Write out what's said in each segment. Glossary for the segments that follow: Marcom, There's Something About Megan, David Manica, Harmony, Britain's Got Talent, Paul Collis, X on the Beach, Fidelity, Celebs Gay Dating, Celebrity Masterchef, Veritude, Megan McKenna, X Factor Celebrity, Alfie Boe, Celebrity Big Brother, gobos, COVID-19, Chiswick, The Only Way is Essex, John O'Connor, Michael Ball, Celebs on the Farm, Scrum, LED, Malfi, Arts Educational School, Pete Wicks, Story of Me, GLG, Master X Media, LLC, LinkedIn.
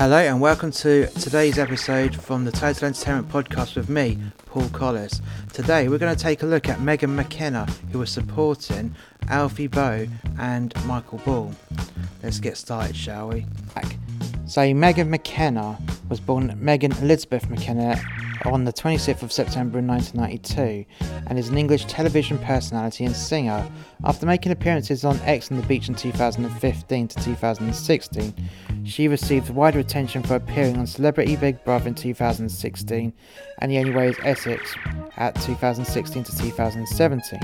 Hello and welcome to today's episode from the Total Entertainment Podcast with me, Paul Collis. Today we're going to take a look at Megan McKenna, who was supporting Alfie Boe and Michael Ball. Let's get started, shall we? So Megan McKenna was born Megan Elizabeth McKenna on the 26th of September 1992 and is an English television personality and singer. After making appearances on X on the Beach in 2015 to 2016, she received wider attention for appearing on Celebrity Big Brother in 2016 and The Only Way is Essex at 2016 to 2017.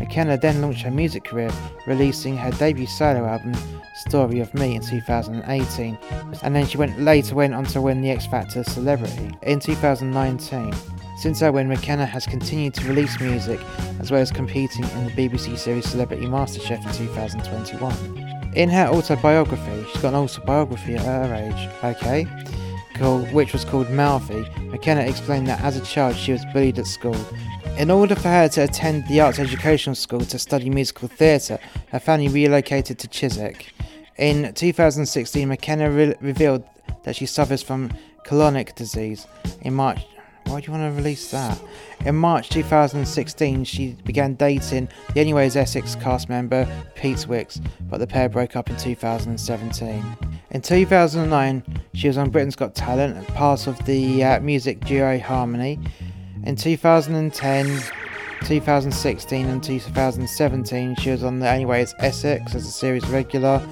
McKenna then launched her music career, releasing her debut solo album, Story of Me, in 2018, and then she later went on to win the X Factor Celebrity in 2019. Since her win, McKenna has continued to release music, as well as competing in the BBC series Celebrity Masterchef in 2021. In her autobiography, she's got an autobiography at her age, which was called Malfi, McKenna explained that as a child she was bullied at school. In order for her to attend the Arts Educational School to study musical theatre, her family relocated to Chiswick. In 2016, McKenna revealed that she suffers from colonic disease. In March 2016, she began dating The Only Way is Essex cast member Pete Wicks, but the pair broke up in 2017. In 2009, she was on Britain's Got Talent and part of the music duo Harmony. In 2010, 2016 and 2017, she was on The Only Way is Essex as a series regular.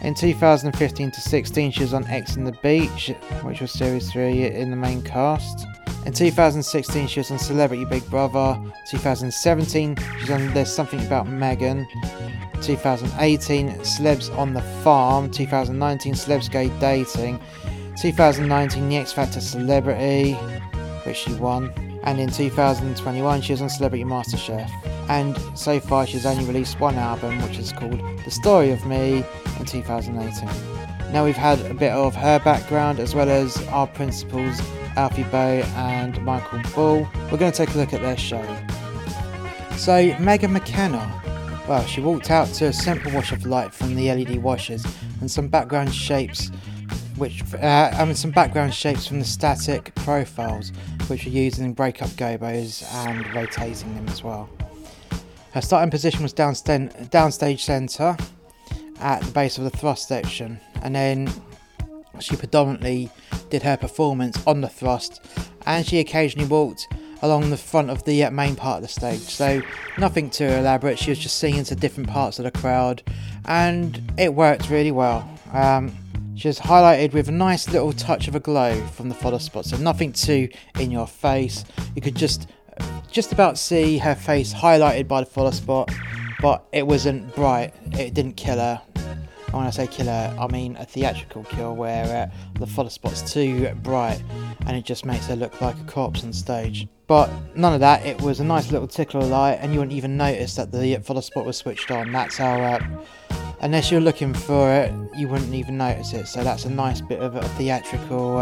In 2015 to 16, she was on X on the Beach, which was series 3 in the main cast. In 2016, she was on Celebrity Big Brother. 2017, she was on There's Something About Megan. 2018, Celebs on the Farm. 2019, Celebs Gay Dating. 2019, the X Factor Celebrity, which she won. And in 2021, she was on Celebrity Masterchef. And so far, she's only released one album, which is called The Story of Me, in 2018. Now we've had a bit of her background, as well as our principals, Alfie Boe and Michael Ball. We're going to take a look at their show. So Megan McKenna, well, she walked out to a simple wash of light from the LED washers and some background shapes from the static profiles, which were used in breakup gobos and rotating them as well. Her starting position was downstage centre at the base of the thrust section, and then she predominantly did her performance on the thrust, and she occasionally walked along the front of the main part of the stage. So nothing too elaborate, she was just singing to different parts of the crowd, and it worked really well. She was highlighted with a nice little touch of a glow from the photo spot, so nothing too in your face. You could just about see her face highlighted by the photo spot, but it wasn't bright. It didn't kill her. And when I say kill her, I mean a theatrical kill where the photo spot's too bright and it just makes her look like a corpse on stage. But none of that. It was a nice little tickle of light, and you wouldn't even notice that the photo spot was switched on. That's how, unless you're looking for it, you wouldn't even notice it. So that's a nice bit of a theatrical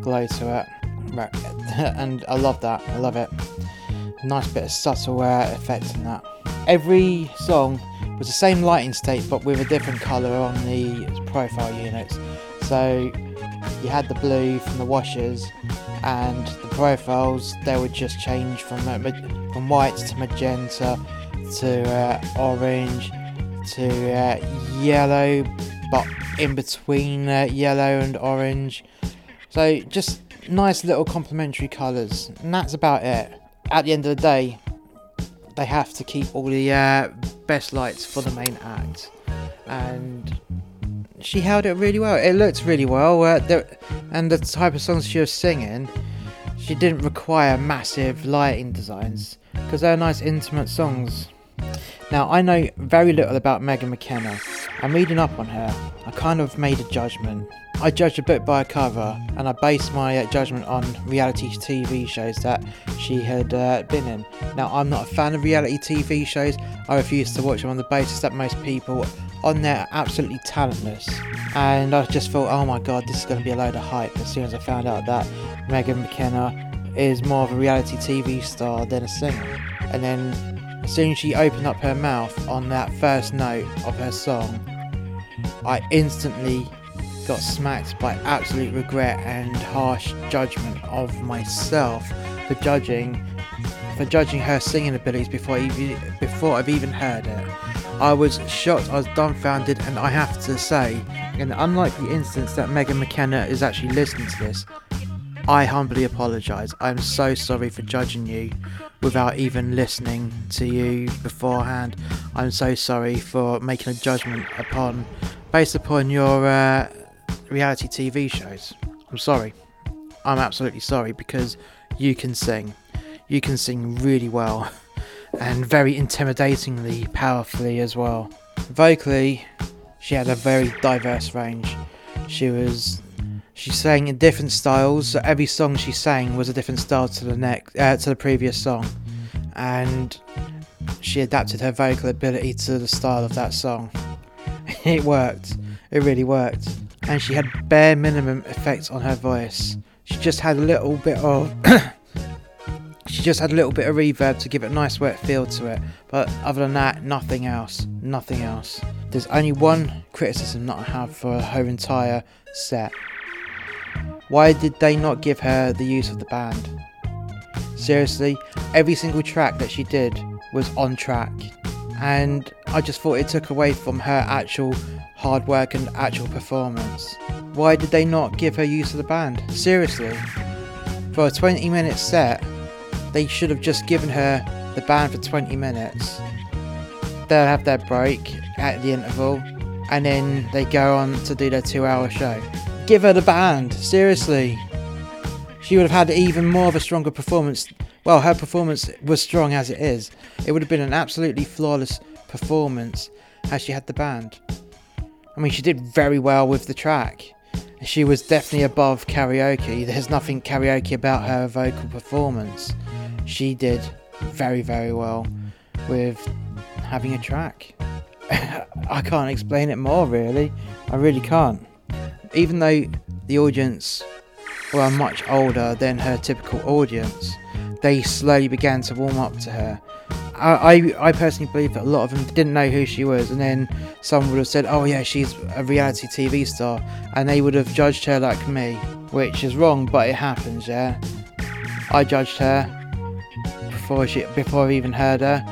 glow to it. Right. And I love that. I love it. Nice bit of subtle effect in that. Every song was the same lighting state, but with a different colour on the profile units. So you had the blue from the washers, and the profiles, they would just change from white to magenta to orange to yellow, but in between yellow and orange. So just nice little complementary colours, and that's about it. At the end of the day, they have to keep all the best lights for the main act, and she held it really well. It looked really well, and the type of songs she was singing, she didn't require massive lighting designs because they're nice intimate songs. Now, I know very little about Megan McKenna, and reading up on her, I kind of made a judgement. I judge a book by a cover, and I base my judgement on reality TV shows that she had been in. Now, I'm not a fan of reality TV shows. I refuse to watch them on the basis that most people on there are absolutely talentless. And I just thought, oh my god, this is going to be a load of hype, as soon as I found out that Megan McKenna is more of a reality TV star than a singer. And then as soon as she opened up her mouth on that first note of her song, I instantly got smacked by absolute regret and harsh judgment of myself for judging her singing abilities before I've even heard it. I was shocked, I was dumbfounded, and I have to say, in the unlikely instance that Megan McKenna is actually listening to this, I humbly apologise. I'm so sorry for judging you without even listening to you beforehand. I'm so sorry for making a judgment based upon your reality TV shows. I'm sorry. I'm absolutely sorry, because you can sing. You can sing really well, and very intimidatingly, powerfully as well. Vocally, she had a very diverse range. She sang in different styles, so every song she sang was a different style to the previous song, and she adapted her vocal ability to the style of that song. It worked. It really worked. And she had bare minimum effects on her voice. She just had a little bit of reverb to give it a nice wet feel to it, but other than that, nothing else. There's only one criticism that I have for her entire set. Why did they not give her the use of the band? Seriously, every single track that she did was on track, and I just thought it took away from her actual hard work and actual performance. Why did they not give her use of the band? Seriously, for a 20-minute set, they should have just given her the band for 20 minutes. They'll have their break at the interval, and then they go on to do their 2-hour show. Give her the band, seriously. She would have had even more of a stronger performance. Well, her performance was strong as it is. It would have been an absolutely flawless performance had she had the band. I mean, she did very well with the track. She was definitely above karaoke. There's nothing karaoke about her vocal performance. She did very, very well with having a track. I can't explain it more, really. I really can't. Even though the audience were much older than her typical audience, they slowly began to warm up to her. I personally believe that a lot of them didn't know who she was, and then someone would have said, oh yeah, she's a reality TV star, and they would have judged her like me, which is wrong, but it happens, yeah. I judged her before I even heard her.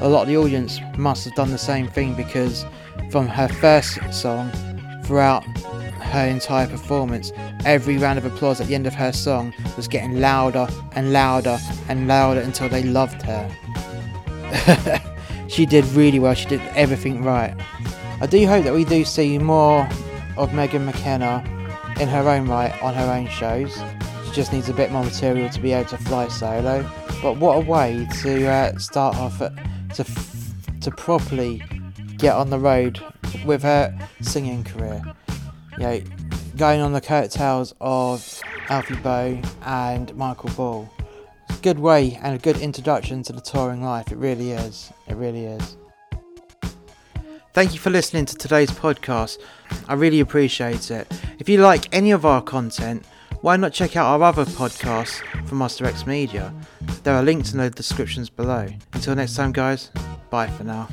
A lot of the audience must have done the same thing, because from her first song throughout her entire performance, every round of applause at the end of her song was getting louder and louder and louder until they loved her. She did really well. She did everything right. I do hope that we do see more of Megan McKenna in her own right on her own shows. She just needs a bit more material to be able to fly solo. But what a way to start off to properly get on the road with her singing career. You know, going on the coattails of Alfie Boe and Michael Ball. It's a good way and a good introduction to the touring life. It really is. It really is. Thank you for listening to today's podcast. I really appreciate it. If you like any of our content, why not check out our other podcasts from Master X Media? There are links in the descriptions below. Until next time, guys, bye for now.